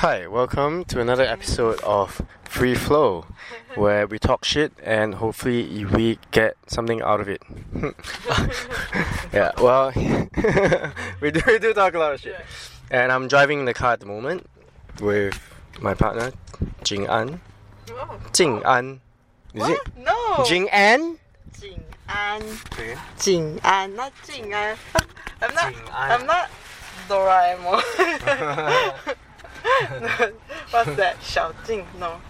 Hi, welcome to another episode of Free Flow, where we talk shit and hopefully we get something out of it. Yeah, well, we do talk a lot of shit. Yeah. And I'm driving in the car at the moment with my partner, Jing An. Oh. Jing An. Is what? It? No. Jing An? Jing An. Okay. Jing An, not Jing An. I'm not Doraemon. What's that? Xiao Jing? No.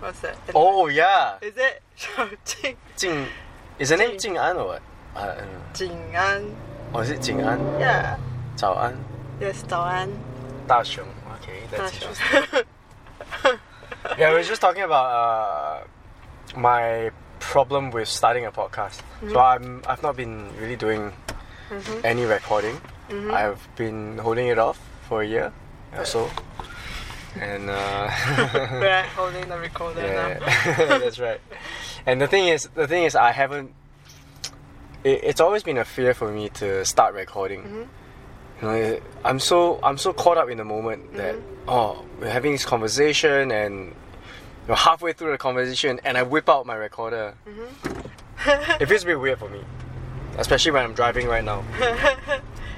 What's that? Oh, yeah. Is it Xiao Jing? Jing. Is her name Jing An or what? I don't know. Jing An. Oh, is it Jing An? Yeah. Zhao An? Yes, Zhao An. Da Xiong. Okay, that's interesting. Yeah, we were just talking about my problem with starting a podcast. Mm-hmm. So I've not been really doing any recording. Mm-hmm. I've been holding it off for a year or so. And we're holding the recorder now. That's right. And the thing is, I haven't. It's always been a fear for me to start recording. Mm-hmm. You know, I'm so caught up in the moment that we're having this conversation, and you're halfway through the conversation, and I whip out my recorder. Mm-hmm. It feels a bit weird for me, especially when I'm driving right now.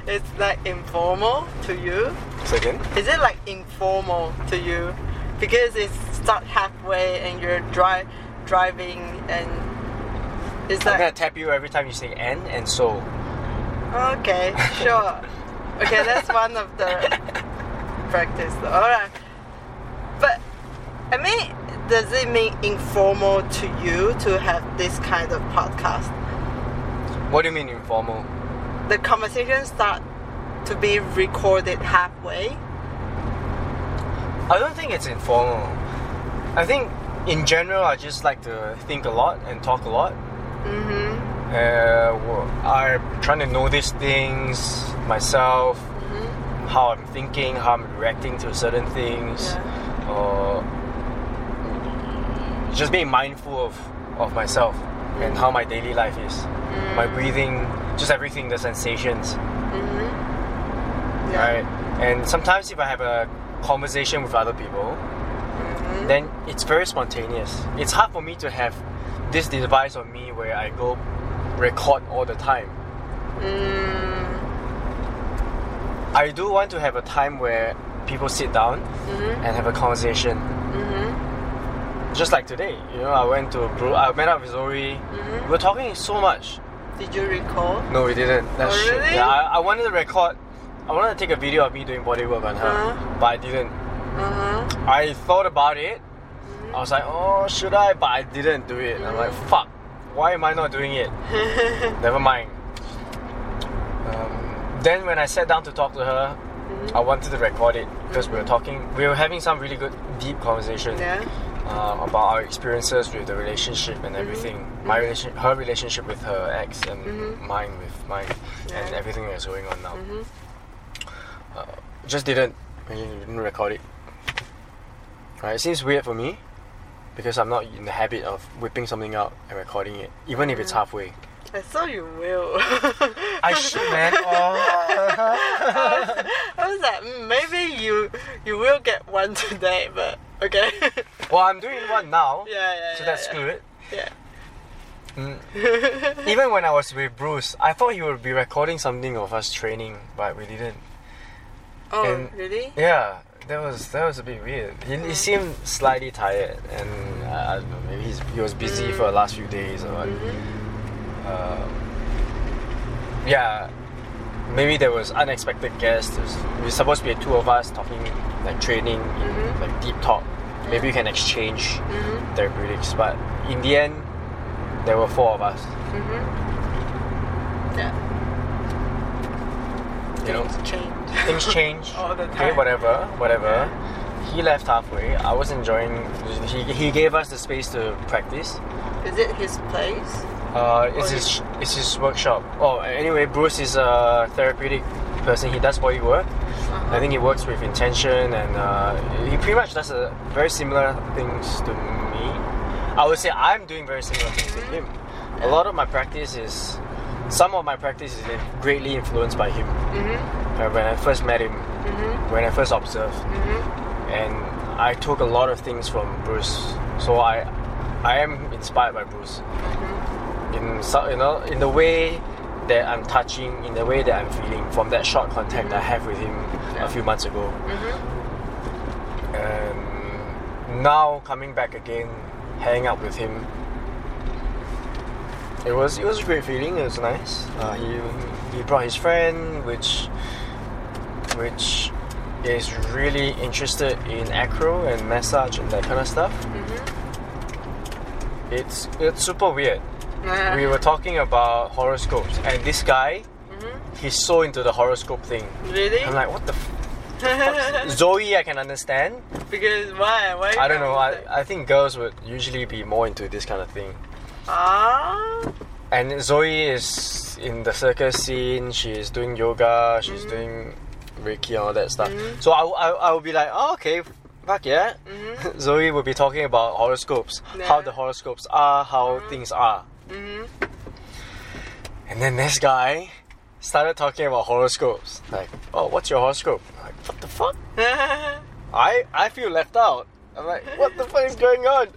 It's like informal to you. Second? Is it like informal to you? Because it's start halfway and you're driving and it's like I'm gonna tap you every time you say "n" and "so." Okay, sure. Okay, that's one of the practice. Alright. But I mean, does it mean informal to you to have this kind of podcast? What do you mean informal? The conversation start to be recorded halfway. I don't think it's informal. I think in general I just like to think a lot and talk a lot. I'm trying to notice things myself, how I'm thinking, how I'm reacting to certain things, or just being mindful of myself and how my daily life is, my breathing, just everything, the sensations. Right? And sometimes if I have a conversation with other people, then it's very spontaneous. It's hard for me to have this device on me where I go record all the time. I do want to have a time where people sit down and have a conversation. Just like today, you know, I met up with Zoe. We were talking so much. Did you record? No, we didn't. That's shit. Really? Yeah, I wanted to record. I wanted to take a video of me doing body work on her, but I didn't. I thought about it. I was like, oh, should I? But I didn't do it. I'm like, fuck. Why am I not doing it? Never mind. Then when I sat down to talk to her, I wanted to record it because we were having some really good deep conversation. Yeah. About our experiences with the relationship and everything. Her relationship with her ex and mine with mine and everything that's going on now. Just didn't record it. Right? It seems weird for me because I'm not in the habit of whipping something out and recording it, even if it's halfway. I saw you will. I should, man. I was like, maybe you will get one today, but okay. Well, I'm doing one now. Yeah. So that's good. Yeah. Even when I was with Bruce, I thought he would be recording something of us training, but we didn't. Oh, and really? Yeah, that was a bit weird. He seemed slightly tired, and I don't know, maybe he was busy for the last few days or what. Yeah, maybe there was unexpected guests. It was supposed to be two of us talking, like training, like deep talk. Maybe you can exchange therapeutics, but in the end, there were four of us. Yeah. You know, things change. All the time. Okay, whatever. Yeah. He left halfway. I was enjoying. He gave us the space to practice. Is it his place? It's his workshop. Oh, anyway, Bruce is a therapeutic person. He does body work. I think he works with intention, and he pretty much does very similar things to me. I would say I'm doing very similar things to him. A lot of my practice is... Some of my practice is greatly influenced by him. When I first met him, when I first observed. and I took a lot of things from Bruce. So I am inspired by Bruce in the way that I'm touching, in the way that I'm feeling, from that short contact I have with him a few months ago. And now coming back again, hanging out with him, it was a great feeling. It was nice. He brought his friend, which is really interested in acro and massage and that kind of stuff. It's super weird. We were talking about horoscopes, and this guy, he's so into the horoscope thing. Really? I'm like, what the fuck? Zoe, I can understand. Because why? I don't know. I think girls would usually be more into this kind of thing. Ah. And Zoe is in the circus scene. She's doing yoga. She's doing Reiki and all that stuff. So I would be like, oh, okay, fuck yeah. Zoe would be talking about horoscopes, how the horoscopes are, how things are. And then this guy started talking about horoscopes. Like, oh, what's your horoscope? I'm like, what the fuck? I feel left out. I'm like, what the fuck is going on?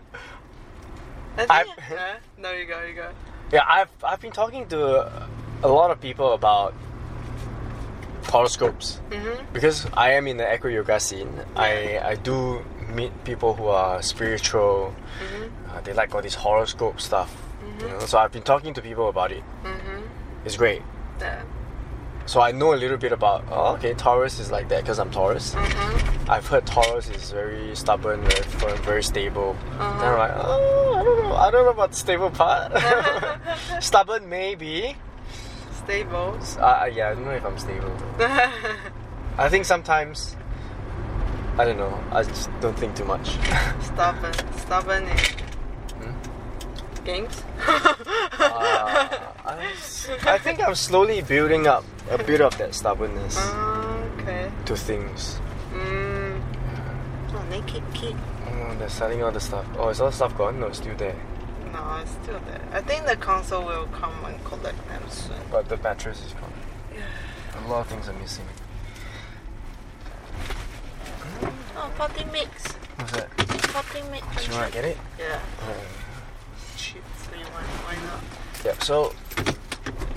No, you go. Yeah, I've been talking to a lot of people about horoscopes because I am in the acro yoga scene. I do meet people who are spiritual. They like all this horoscope stuff. You know, so I've been talking to people about it. It's great. Yeah. So I know a little bit about, oh, okay, Taurus is like that because I'm Taurus. I've heard Taurus is very stubborn, very firm, very stable. Then I'm like, oh, I don't know about the stable part. Stubborn maybe. Stable? Yeah, I don't know if I'm stable. I think sometimes, I don't know, I just don't think too much. Stubborn is... Games? I think I'm slowly building up a bit of that stubbornness to things. Oh, naked kid. Oh, they're selling all the stuff. Oh, is all the stuff gone? No, it's still there. No, it's still there. I think the council will come and collect them soon. But the mattress is gone. Yeah. A lot of things are missing. Oh, potty mix. What's that? Potty mix. Do you want to get it? Yeah. Cheap free one, why not? Yeah, so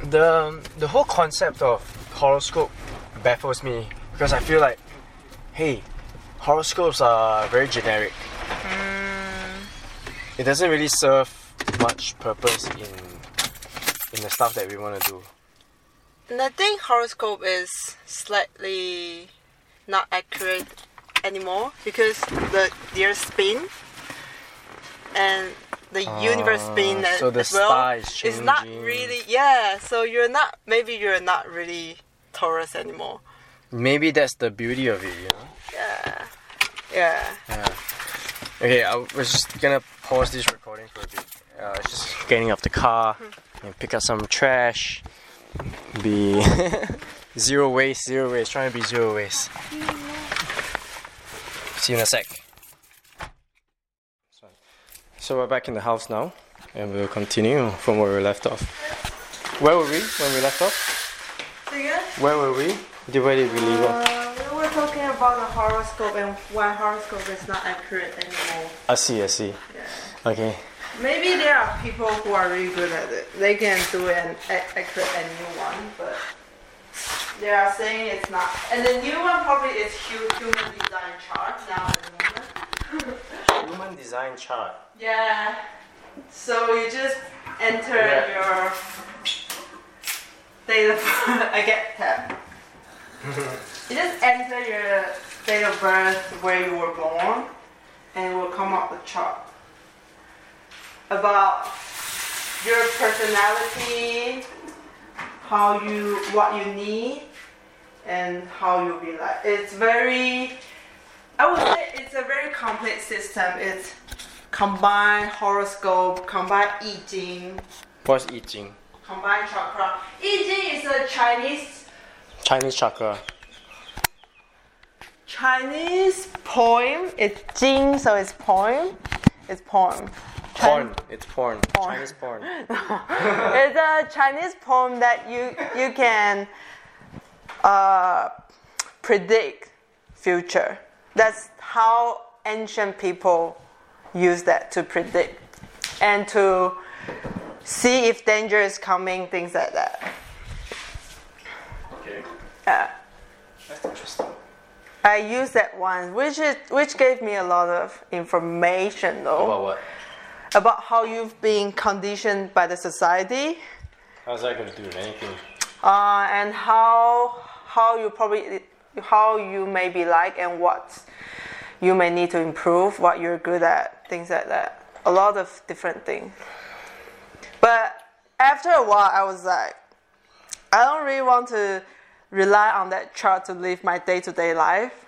the whole concept of horoscope baffles me because I feel like, hey, horoscopes are very generic. It doesn't really serve much purpose in the stuff that we want to do. And I think horoscope is slightly not accurate anymore because the Earth's spin and the universe being that, so the as well, star is changing. It's not really, yeah, so maybe you're not really Taurus anymore. Maybe that's the beauty of it, you know? Yeah. Okay, I was just gonna pause this recording for a bit. Just getting off the car and pick up some trash. Be zero waste, trying to be zero waste. See you in a sec. So we're back in the house now, and we'll continue from where we left off. Where were we when we left off? Yeah. Where were we? Where did we leave off? We were talking about the horoscope and why horoscope is not accurate anymore. I see. Yeah. Okay. Maybe there are people who are really good at it. They can do an accurate and new one, but they are saying it's not. And the new one probably is human design chart now at the moment. Human design chart. Yeah. So you just enter your date of birth. I get that. You just enter your date of birth, where you were born, and it will come up with a chart about your personality, what you need, and how you'll be like. It's very. I would say it's a very complex system. It's combined horoscope, combined yijing. What's yijing? Combined chakra. Yijing is a Chinese chakra. Chinese poem. It's Jing, so it's poem. It's porn. Chinese porn. It's a Chinese poem that you can predict future. That's how ancient people use that to predict and to see if danger is coming, things like that. Okay. That's interesting. I used that one, which gave me a lot of information, though. About what? About how you've been conditioned by the society. How's that going to do with anything? And how you may be like and what you may need to improve, what you're good at, things like that. A lot of different things. But after a while, I was like, I don't really want to rely on that chart to live my day-to-day life.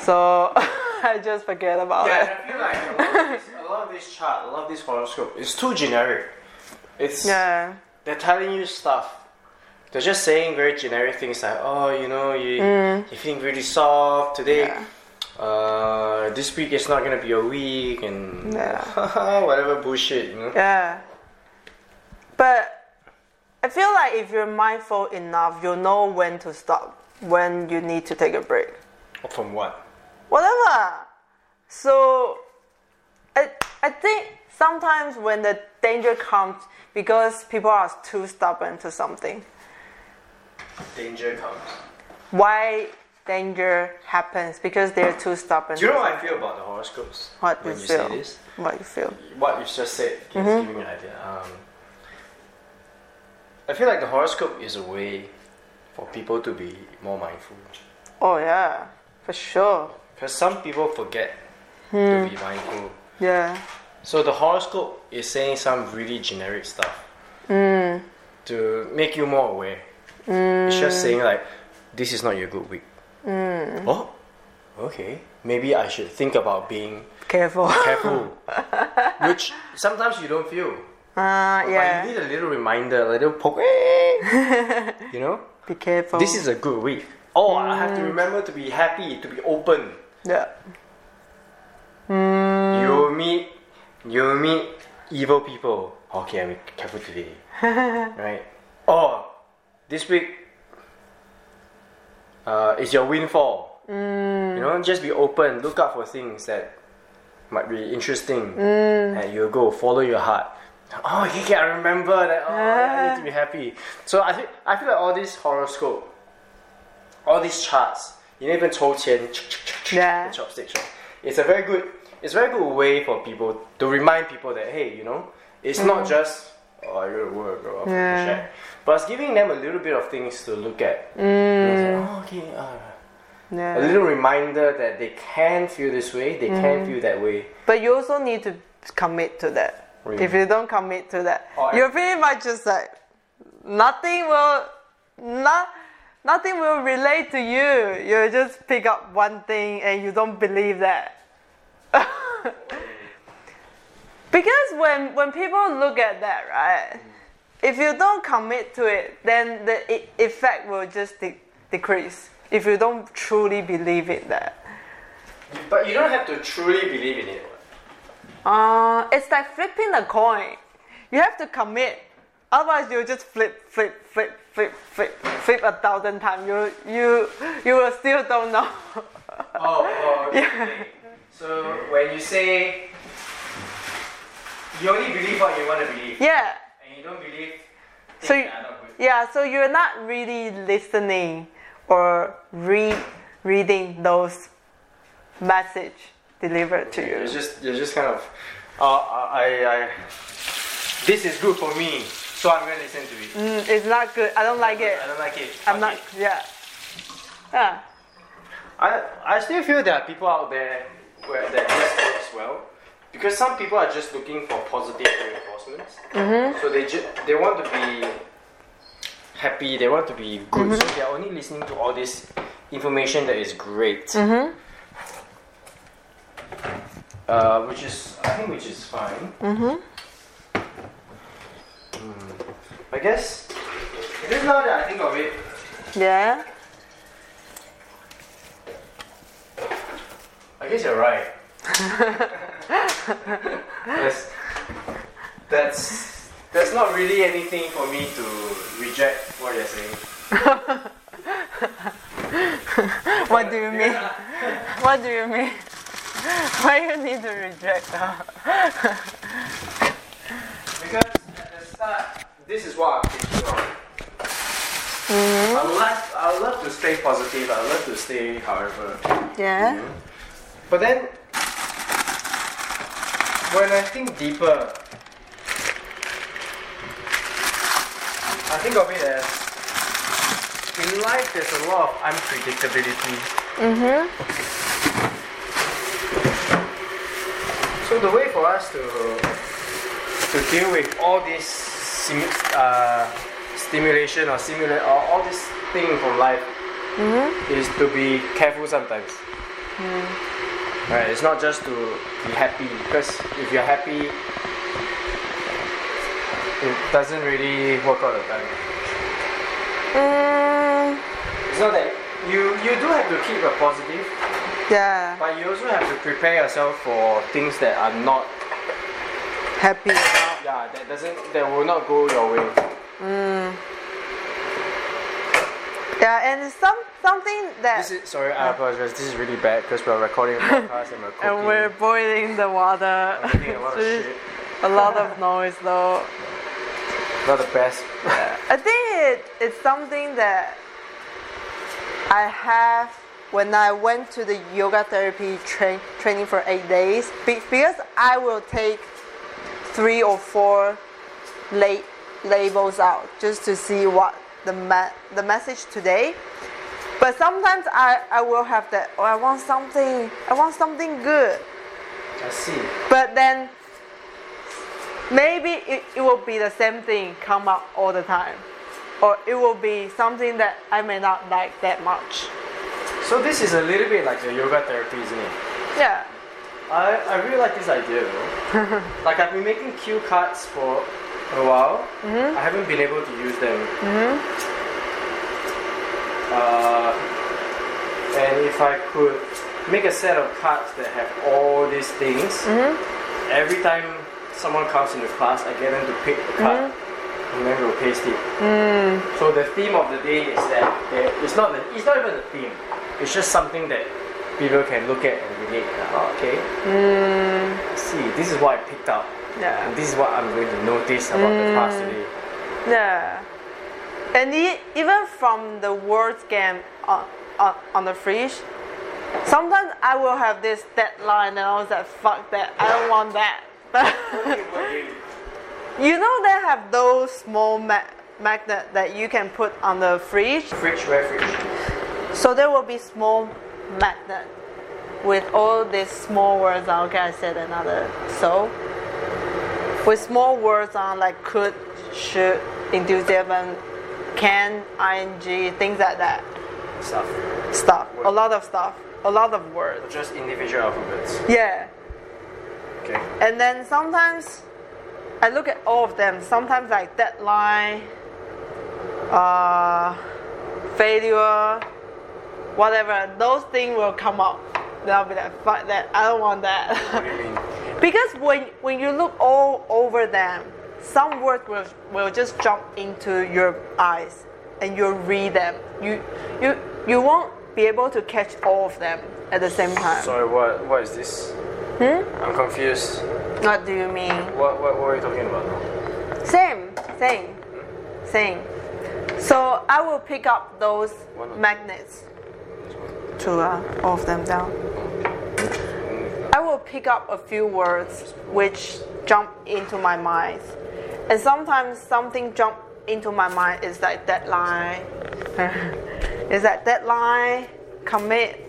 So I just forget about it. I feel like a lot of this horoscope is too generic. It's they're telling you stuff. They're just saying very generic things like, oh, you know, you're feeling really soft today. Yeah. This week it's not gonna be your week and whatever bullshit, you know. Yeah. But I feel like if you're mindful enough, you'll know when to stop, when you need to take a break. From what? Whatever. So, I think sometimes when the danger comes, because people are too stubborn to something. Danger comes. Why danger happens? Because they're too stubborn. Do you know what I feel about the horoscopes? What when you feel? Say this? What you feel? What you just said. Just give me an idea. I feel like the horoscope is a way for people to be more mindful. Oh yeah, for sure. Because some people forget to be mindful. Yeah. So the horoscope is saying some really generic stuff to make you more aware. It's just saying like, this is not your good week. Oh, okay. Maybe I should think about being careful. Which sometimes you don't feel. But you need a little reminder, a little poke, you know? Be careful. This is a good week. Oh, I have to remember to be happy, to be open. Yeah. You'll meet evil people. Okay, I'm careful today. Right? Oh, this week is your windfall. You know, just be open. Look out for things that might be interesting. And you'll go follow your heart. Oh, yeah, I remember that. Oh, I need to be happy. So I feel like all this horoscope, all these charts, you know, even the chopsticks, right? It's a very good way for people to remind people that, hey, you know, it's not just I gotta work or check, but it's giving them a little bit of things to look at. A little reminder that they can feel this way, they can feel that way. But you also need to commit to that. Really? If you don't commit to that, you're pretty much just like nothing will relate to you. You just pick up one thing and you don't believe that. Because when people look at that, right? If you don't commit to it, then the effect will just decrease. If you don't truly believe in that. But you don't have to truly believe in it. It's like flipping a coin. You have to commit. Otherwise, you'll just flip 1,000 times. You will still don't know. Okay. Yeah. So when you say you only believe what you want to believe. Yeah. And you don't believe. So so you're not really listening or reading those messages delivered to you. You're just kind of, this is good for me, so I'm gonna listen to it. It's not good. I don't like it. Yeah. I still feel there are people out there where that just works well, because some people are just looking for positive reinforcements. So they want to be happy. They want to be good. So they're only listening to all this information that is great. Which is fine. I guess it is, now that I think of it. Yeah. I guess you're right. That's not really anything for me to reject what you're saying. What do you mean? What do you mean? Why you need to reject? Because at the start, this is what I'm thinking of. Mm-hmm. I love to stay positive. I love to stay, however. Yeah. Mm-hmm. But then, when I think deeper, I think of it as in life. There's a lot of unpredictability. Mhm. So the way for us to deal with all this stimulation or all this thing from life is to be careful sometimes. Right? It's not just to be happy, because if you're happy, it doesn't really work all the time. It's not that you do have to keep a positive. Yeah. But you also have to prepare yourself for things that are not happy. Yeah, that will not go your way. Yeah, and something that... Sorry, I apologize. This is really bad because we're recording a podcast and we're cooking. And we're boiling the water. We're making a lot of shit. A lot of noise though. Not the best. I think it's something that I have when I went to the yoga therapy training for 8 days. Because I will take 3 or 4 labels out just to see what the message today. But sometimes I will have that, oh, I want something good. I see. But then maybe it will be the same thing come up all the time. Or it will be something that I may not like that much. So this is a little bit like the yoga therapy, isn't it? Yeah. I really like this idea though. Like, I've been making cue cards for a while. I haven't been able to use them. And if I could make a set of cards that have all these things, every time someone comes into class, I get them to pick the card and then we'll paste it. So the theme of the day is that it's not even a theme. It's just something that people can look at and relate. See, this is what I picked up. Yeah. And this is what I'm going to notice about the class today. Yeah. And even from the word game on the fridge, sometimes I will have this deadline and I was like, fuck that, I don't want that. You know, they have those small magnet that you can put on the fridge. Fridge? So there will be small magnet with all these small words on. Okay, I said another. So with small words on, like could, should, enthusiasm, can, ing, things like that. Stuff. Word. A lot of stuff. A lot of words. Or just individual alphabets. Yeah. Okay. And then sometimes I look at all of them. Sometimes like deadline, failure, whatever. Those things will come up. Then I'll be like, fuck that. I don't want that. What do you mean? Because when you look all over them, some words will just jump into your eyes and you'll read them. You won't be able to catch all of them at the same time. Sorry, what is this? I'm confused. What do you mean? What are you talking about now? Same. So I will pick up those magnets. To all of them down. I will pick up a few words which jump into my mind. And sometimes something jump into my mind is like deadline. Is that deadline, commit,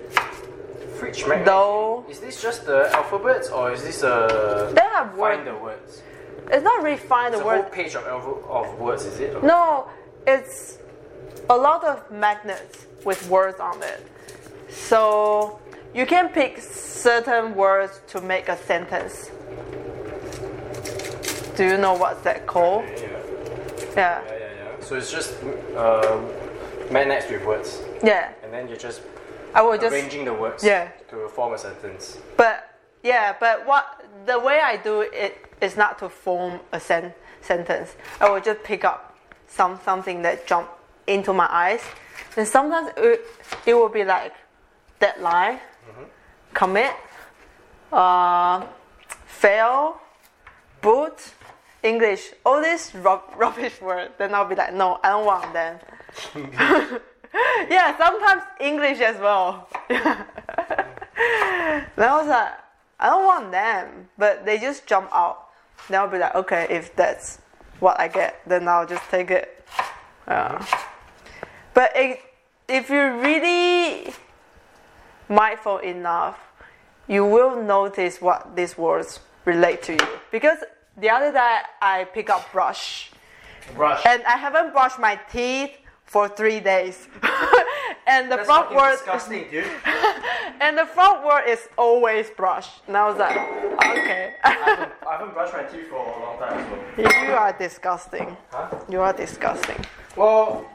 fridge magnet? Though. Is this just the alphabets or is this a... They have words. Find the words. It's not really find the words. It's a whole page of words, is it? No, it's a lot of magnets with words on it. So you can pick certain words to make a sentence. Do you know what's that called? Yeah. So it's just magnets with words. Yeah. And then you're just arranging the words to form a sentence. But the way I do it is not to form a sentence. I will just pick up something that jumped into my eyes, and sometimes it will be like deadline, commit, fail, boot, English, all these rubbish words. Then I'll be like, no, I don't want them. Yeah, sometimes English as well. Then I was like, I don't want them, but they just jump out. Then I'll be like, okay, if that's what I get, then I'll just take it. But if you're really mindful enough, you will notice what these words relate to you. Because the other day I pick up brush, and I haven't brushed my teeth for 3 days. And the front word, disgusting, dude. And the front word is always brush. And I was like, okay. I haven't brushed my teeth for a long time. So. You are disgusting. Huh? You are disgusting. Well,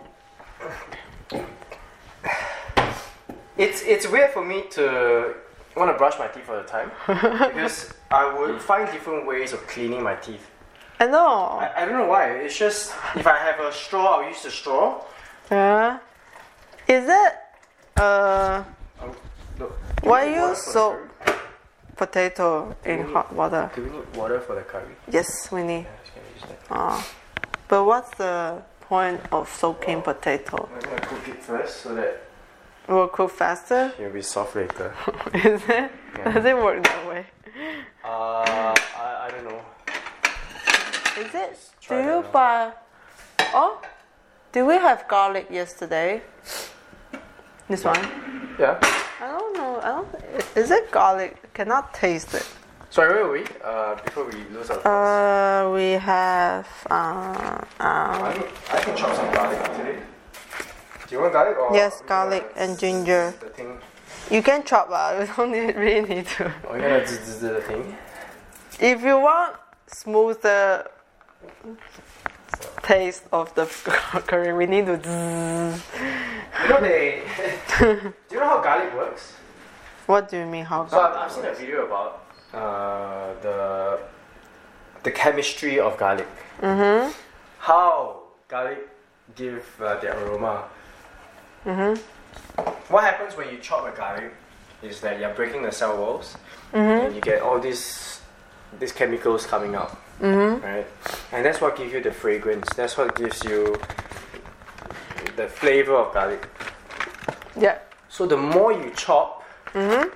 it's weird for me to want to brush my teeth all the time because I would find different ways of cleaning my teeth. I know. I don't know why. It's just if I have a straw, I'll use the straw. Yeah. Is it, why you soak potato in hot water? Do we need water for the curry? Yes, we need. But what's the point of soaking potato? I'm going to cook it first so that it will cook faster? It will be soft later. Is it? Yeah. Does it work that way? I don't know. Is it? Do you buy... Oh, did we have garlic yesterday? This one? Yeah. I don't know. Is it garlic? I cannot taste it. Sorry, where are we? Before we lose our thoughts. We have. I can chop some garlic today. Do you want garlic or? Yes, garlic and ginger. The thing. You can chop, but we don't really need to. Oh, you're gonna do the thing. If you want smoother taste of the curry, we need to. Do you know how garlic works? What do you mean how garlic works? So I've seen a video about the chemistry of garlic. Mm-hmm. How garlic give the aroma. Mm-hmm. What happens when you chop a garlic is that you're breaking the cell walls, mm-hmm. and you get all these chemicals coming out. Mm-hmm. Right? And that's what gives you the fragrance. That's what gives you the flavor of garlic. Yeah. So the more you chop, mm-hmm.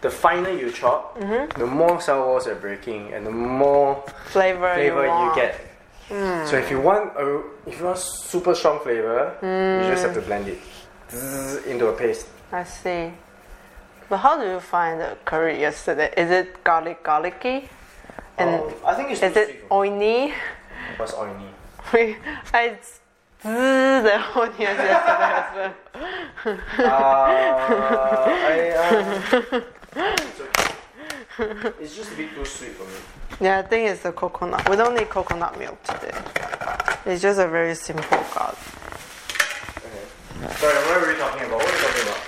the finer you chop, mm-hmm. the more cell walls are breaking, and the more flavor you get. Mm. So if you want super strong flavor, you just have to blend it into a paste. I see. But how do you find the curry yesterday? Is it garlicky? And I think it's. Is it oily? It was oily. The onions yesterday as well. It's okay. It's just a bit too sweet for me. Yeah, I think it's the coconut. We don't need coconut milk today. It's just a very simple garlic. Okay. Sorry, what were we talking about?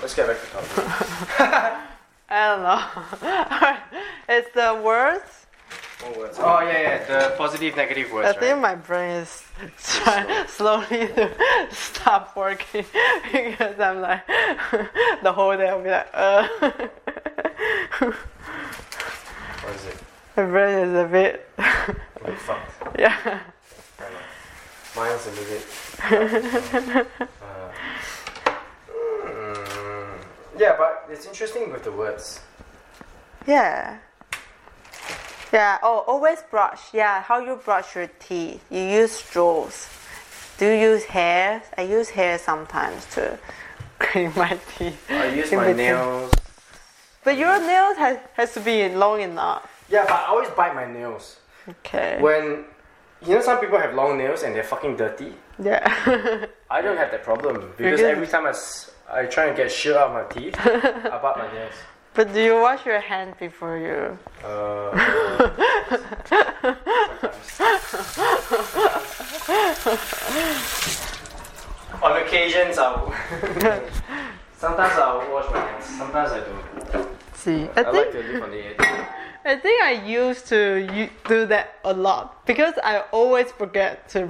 Let's get back to talking. I don't know. Alright, it's the words. Words. Oh yeah, the positive, negative words. I think my brain is trying slowly to stop working because I'm like the whole day I'll be like What is it? My brain is a bit like fucked. Yeah. Mine's a little bit. Yeah, but it's interesting with the words. Yeah. Yeah, always brush. Yeah, how you brush your teeth. You use straws. Do you use hair? I use hair sometimes to clean my teeth. I use my nails. But your nails has to be long enough. Yeah, but I always bite my nails. Okay. When, you know, some people have long nails and they're fucking dirty. Yeah. I don't have that problem because every time I try and get shit out of my teeth, I bite my nails. But do you wash your hand before you? On occasions, sometimes I'll wash my hands. Sometimes I don't. See, I think, like to live on the edge. I think I used to do that a lot because I always forget to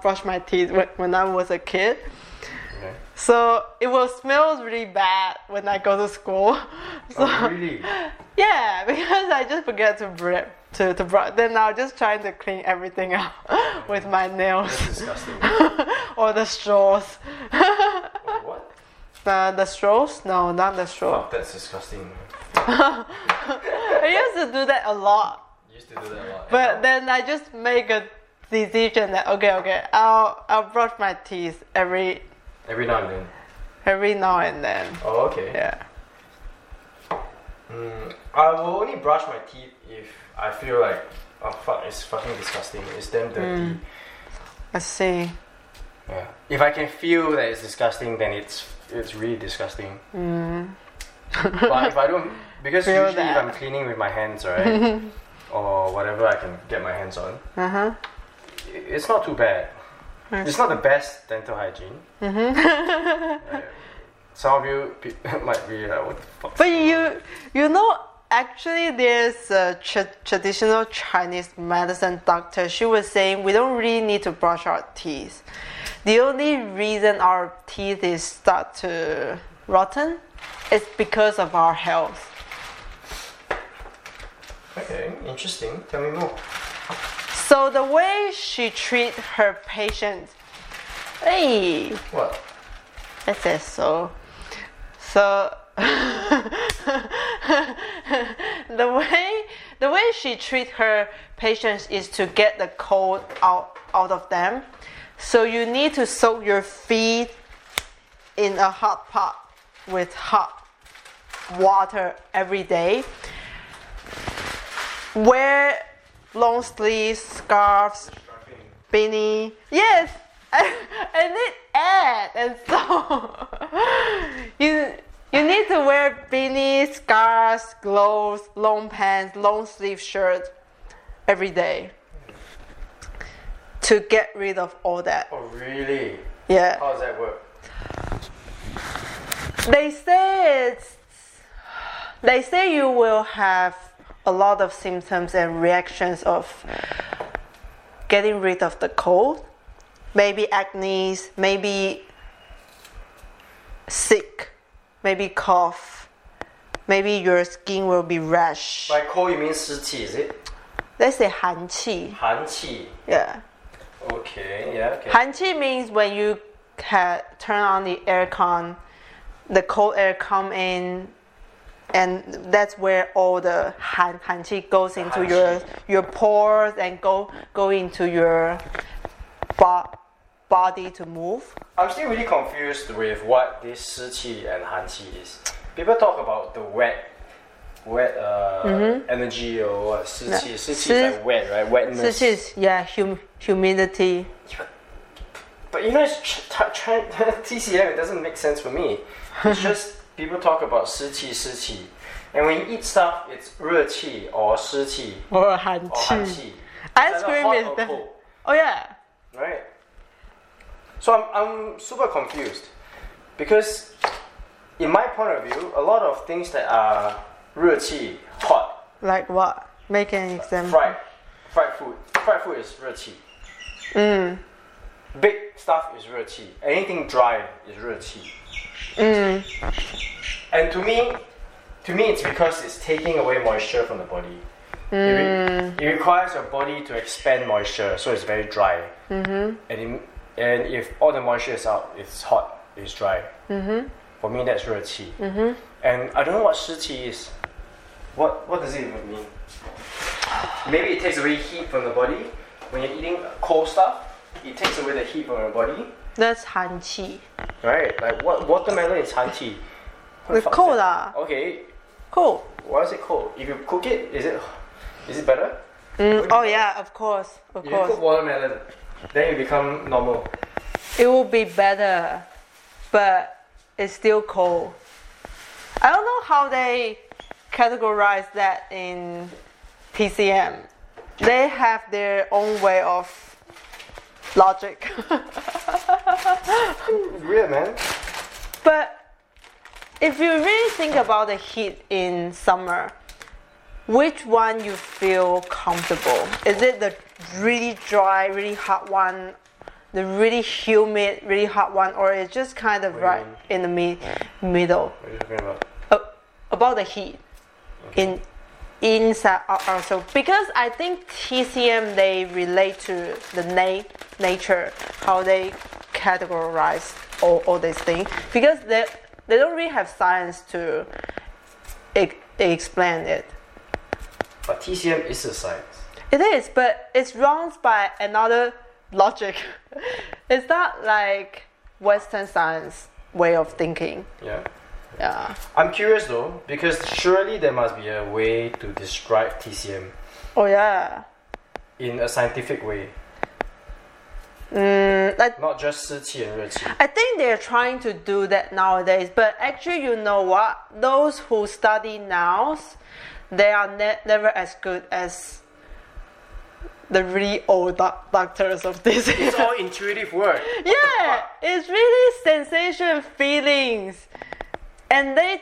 brush my teeth when I was a kid. Okay. So it will smell really bad when I go to school. So, oh, really? Yeah, because I just forget to brush. Then I'll just try to clean everything up with my nails. That's disgusting. Or the straws. What? The straws? No, not the straw. Oh, that's disgusting. I used to do that a lot. You used to do that a lot. But then I just make a decision that okay, I'll brush my teeth every now and then. Every now and then. Oh, okay. Yeah. I will only brush my teeth if I feel like, oh fuck, it's fucking disgusting. It's damn dirty. I see. Yeah. If I can feel that it's disgusting, then it's really disgusting. But if I don't, because feel usually that. If I'm cleaning with my hands, right, or whatever I can get my hands on, it's not too bad. It's not the best dental hygiene. Some of you might be like, what the fuck? But you know, actually there's a traditional Chinese medicine doctor. She was saying we don't really need to brush our teeth. The only reason our teeth is start to rotten is because of our health. Okay, interesting. Tell me more. So the way she treats her patients, hey. What? I said so. So the way she treats her patients is to get the cold out of them. So you need to soak your feet in a hot pot with hot water every day. Wear long sleeves, scarves, beanie. Yes, I need ad, and so you need to wear beanies, scarves, gloves, long pants, long sleeve shirts every day to get rid of all that. Oh really? Yeah. How does that work? They say you will have a lot of symptoms and reactions of getting rid of the cold. Maybe acne, maybe sick, maybe cough, maybe your skin will be rash. By cold you mean 湿气, is it? They say han qi. Han qi. Yeah. Okay, yeah, okay. Han qi means when you turn on the aircon, the cold air come in, and that's where all the han qi goes into your pores and go into your body to move. I'm still really confused with what this shi qi and han qi is. People talk about the wet energy or what, shi qi. Shi qi is like wet, right? Wetness. Shi qi is, yeah, humidity. But you know, it's TCM, it doesn't make sense for me. It's just people talk about shi qi. And when you eat stuff, it's re qi or shi qi. Or han qi. Ice cream is that. Oh yeah. Right. So I'm super confused. Because in my point of view, a lot of things that are re qi, hot. Like what? Make an example. Fried food. Fried food is re qi. Big stuff is re qi. Anything dry is re qi. And to me, it's because it's taking away moisture from the body. It requires your body to expand moisture, so it's very dry. And if all the moisture is out, it's hot, it's dry. For me, that's re qi. And I don't know what shi qi is. What does it even mean? Maybe it takes away heat from the body. When you're eating cold stuff, it takes away the heat from your body. That's han qi. Right, like what watermelon is han qi? It's cold lah. Okay. Cold. Why is it cold? If you cook it, is it better? Oh yeah, of course. If you cook watermelon, then it become normal. It will be better, but it's still cold. I don't know how they categorize that in TCM. They have their own way of logic. Weird, man. But if you really think about the heat in summer, which one you feel comfortable? Is it the really dry, really hot one the really humid, really hot one, or it's just kind of right in the middle? What are you talking about? About the heat, okay. Inside out also, because I think TCM, they relate to the nature, how they categorize all these things, because they don't really have science to explain it. But TCM is a science. It is, but it's wrong by another logic. It's not like Western science way of thinking. Yeah. Yeah. I'm curious though, because surely there must be a way to describe TCM. Oh yeah. In a scientific way. Not just 湿气 and 热气. I think they're trying to do that nowadays, but actually, you know what? Those who study now, they are never as good as the really old doctors of this. It's all intuitive work. Yeah, it's really sensation, feelings. And they...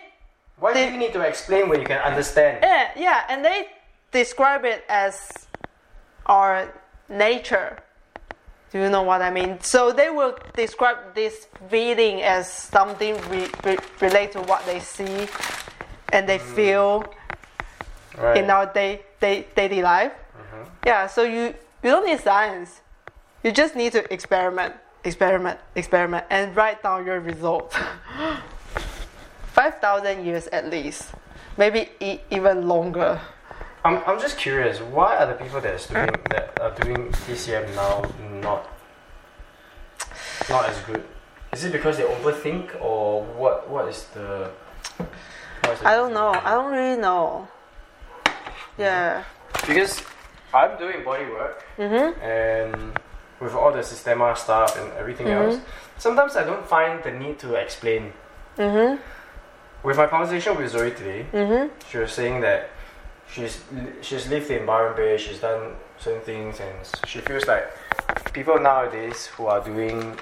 Why do you need to explain when you can understand? Yeah, and they describe it as our nature. Do you know what I mean? So they will describe this feeling as something related to what they see and they feel in our daily life. Mm-hmm. Yeah, so you don't need science. You just need to experiment, and write down your results. 5,000 years at least, maybe even longer. I'm just curious, why are the people that are doing TCM now not as good? Is it because they overthink, or what is the I don't know. I don't really know. Yeah. Because I'm doing body work, and with all the Systema stuff and everything else, sometimes I don't find the need to explain. Mm-hmm. With my conversation with Zoe today, she was saying that she's lived in Byron Bay, she's done certain things, and she feels like people nowadays who are doing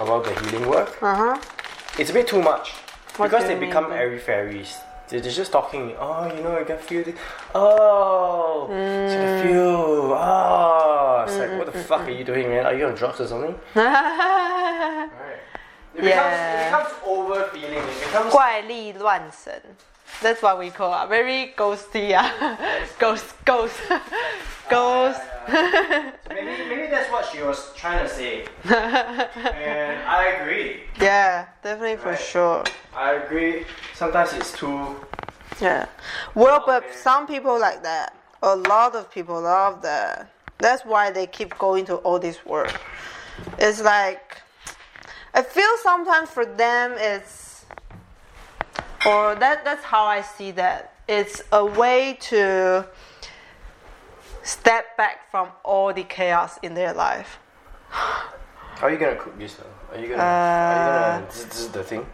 a lot of the healing work, it's a bit too much. What because they become airy-fairies. They're just talking, you can feel this, it's like, what the fuck are you doing, man? Are you on drugs or something? Right. It becomes over-feeling. It becomes... 怪力乱神. That's what we call it. Very ghosty. Ghost. Ghost. Yeah. So maybe that's what she was trying to say. And I agree. Yeah, definitely, for sure. I agree. Sometimes it's too... Yeah. Well, but some people like that. A lot of people love that. That's why they keep going to all this work. It's like... I feel sometimes for them it's, or that's how I see that. It's a way to step back from all the chaos in their life. How are you gonna cook this though? Are you gonna this is the thing?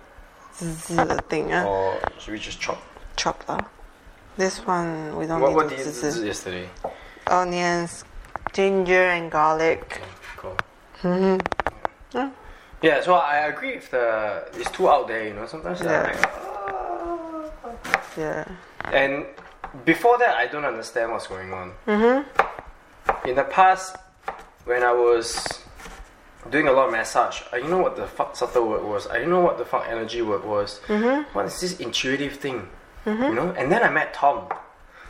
This is the thing, yeah. Or should we just chop? Chop though. This one we don't need. What did you do yesterday? Onions, ginger and garlic. Okay, cool. Yeah. Yeah, so I agree with it's too out there, sometimes I'm like, Yeah. And before that, I don't understand what's going on. Mm-hmm. In the past, when I was doing a lot of massage, I didn't know what the fuck subtle work was. I didn't know what the fuck energy work was. Mm-hmm. What is this intuitive thing? Mm-hmm. And then I met Tom.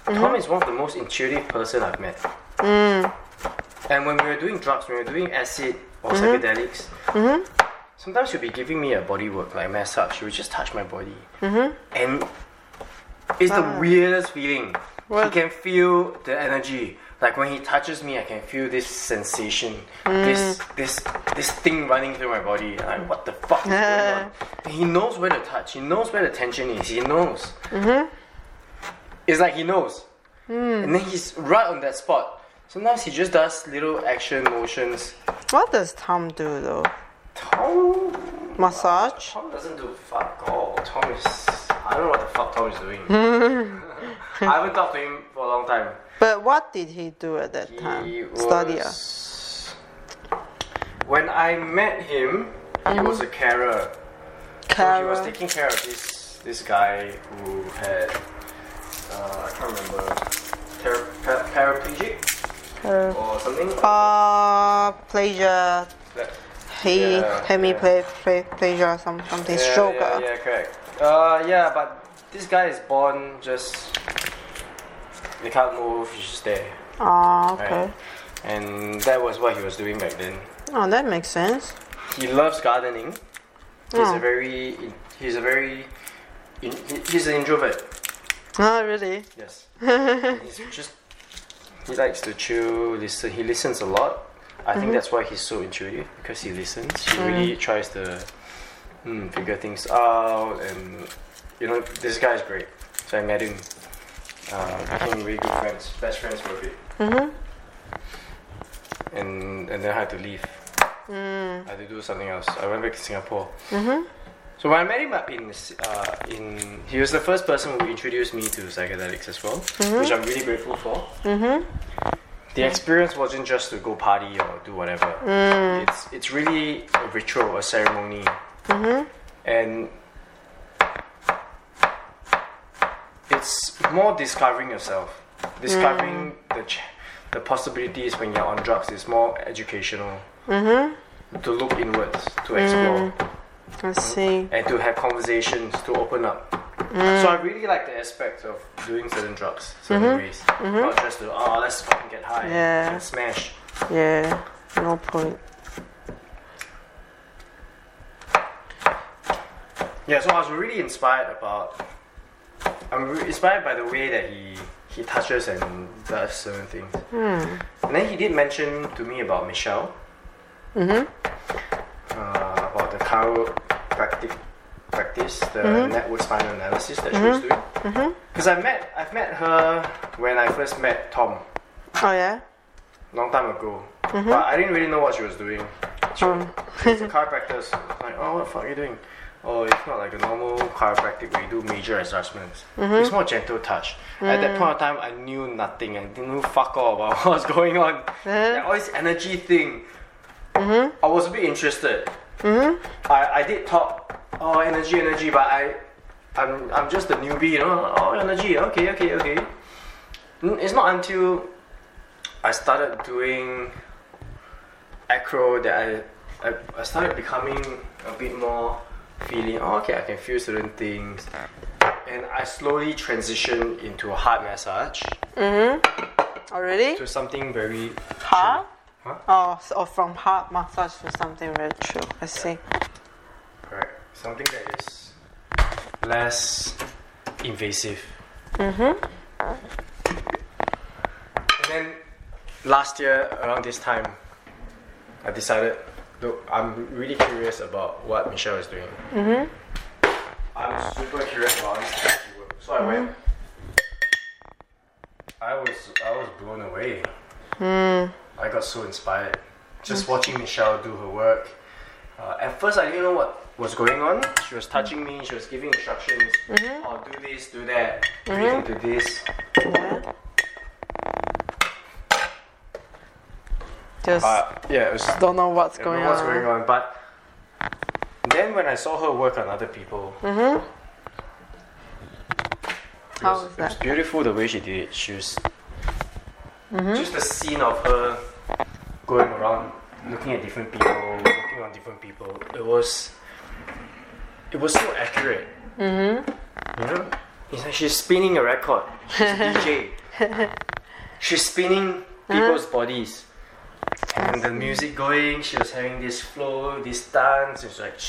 Mm-hmm. Tom is one of the most intuitive person I've met. Mm. And when we were doing drugs, when we were doing acid or psychedelics, sometimes she'll be giving me a body work, like massage. She would just touch my body. Mm-hmm. And it's the weirdest feeling. What? He can feel the energy. Like when he touches me, I can feel this sensation. This thing running through my body. Like, what the fuck is going on? And he knows where to touch. He knows where the tension is. He knows. Mm-hmm. It's like he knows. Mm. And then he's right on that spot. Sometimes he just does little action motions. What does Tom do though? Tom... Massage? Tom doesn't do fuck all. Tom is... I don't know what the fuck Tom is doing. I haven't talked to him for a long time. But what did he do at that time? When I met him, he was a carer. So he was taking care of this guy who had... I can't remember... paraplegic? Or something? Plagiar... pain, having pleasure, something stronger. Yeah, correct. Yeah, but this guy is born just, they can't move, he's just there. Ah, okay. Right? And that was what he was doing back then. Oh, that makes sense. He loves gardening. He's an introvert. Oh, really? Yes. He likes to chill, listen. He listens a lot. I think that's why he's so intuitive, because he listens. He really tries to figure things out, and you know, this guy is great. So I met him. Became really good friends, best friends for a bit. And then I had to leave. I had to do something else. I went back to Singapore. So when I met him up in he was the first person who introduced me to psychedelics as well, which I'm really grateful for. The experience wasn't just to go party or do whatever. It's really a ritual, a ceremony, and it's more discovering yourself, discovering the possibilities when you're on drugs. It's more educational to look inwards, to explore. I see. And to have conversations, to open up. So I really like the aspect of doing certain drugs, certain ways. Not just to, let's fucking get high and smash. Yeah, no point. Yeah, so I was really inspired by the way that he touches and does certain things. And then he did mention to me about Michelle. About the chiropractic practice, the network spinal analysis that she was doing. Because I've met her when I first met Tom. Oh yeah? Long time ago. But I didn't really know what she was doing. She's a chiropractor, so like, what the fuck are you doing? Oh, it's not like a normal chiropractic where you do major adjustments. It's more gentle touch. At that point of time, I knew nothing. I didn't know fuck all about what was going on. All this energy thing. I was a bit interested. I did talk, energy, but I'm just a newbie, you know. Energy, okay. It's not until I started doing acro that I started becoming a bit more feeling, I can feel certain things, and I slowly transitioned into a heart massage. Already? To something very hard. Huh? So from heart massage to something very true. I see. Correct. Something that is less invasive. And then last year, around this time, I decided, look, I'm really curious about what Michelle is doing. I'm super curious about this energy work. So I went. I was blown away. I got so inspired, just watching Michelle do her work. At first, I didn't know what was going on. She was touching me. She was giving instructions. Oh, do this, do that. Breathe into this. Just don't know what's going on. But then when I saw her work on other people, it was beautiful the way she did it. She was. Just the scene of her going around, looking at different people, looking on different people. It was so accurate. You know, it's like she's spinning a record. She's a DJ. She's spinning people's bodies, and the music going. She was having this flow, this dance. It's like,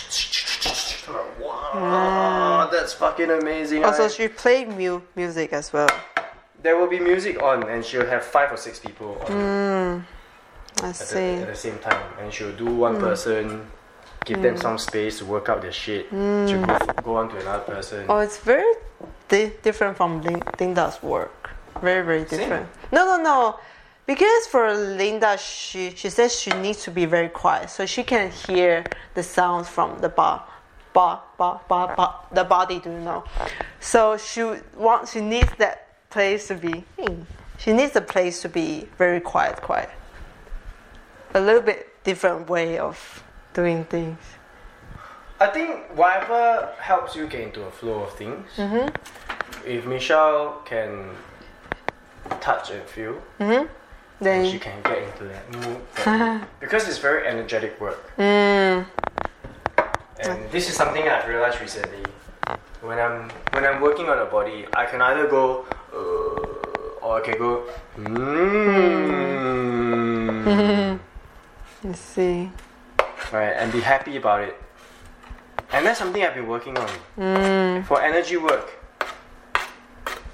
wow, that's fucking amazing. Also, she played music as well. There will be music on, and she'll have 5 or 6 people on at the same time. And she'll do one person, give them some space to work out their shit. She'll go on to another person. Oh, it's very different from Linda's work. Very, very different. Same. No. Because for Linda, she says she needs to be very quiet, so she can hear the sounds from the bar. The body, do you know? So she needs that place to be. She needs a place to be very quiet. A little bit different way of doing things. I think whatever helps you get into a flow of things. If Michelle can touch and feel, then she can get into that mood. Because it's very energetic work. Mm. And this is something I've realized recently. When I'm working on a body, I can either go or I can go. Mm. I see. Right, and be happy about it. And that's something I've been working on. Mm. For energy work,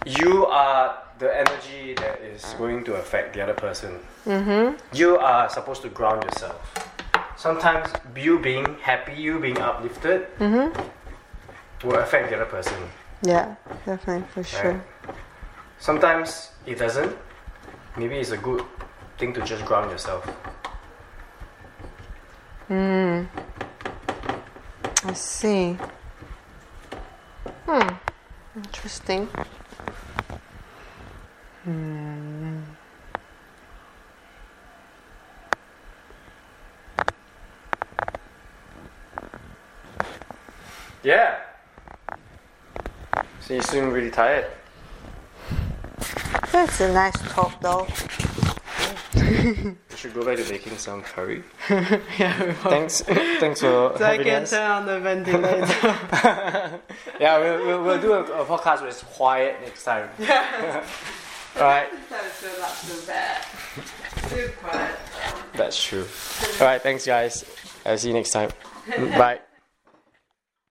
you are the energy that is going to affect the other person. Mm-hmm. You are supposed to ground yourself. Sometimes you being happy, you being uplifted, mm-hmm, will affect the other person. Yeah, definitely, for sure. Right? Sometimes it doesn't. Maybe it's a good thing to just ground yourself. Mm. I see. Hmm. Interesting. Hmm. Yeah. So you seem really tired. That's a nice talk, though. We should go back to making some curry. Yeah, we thanks for so having I can us. Turn on the ventilator. Yeah, we'll do a podcast where it's quiet next time. Yeah. Alright. That's true. Alright, thanks guys. I'll see you next time. Bye.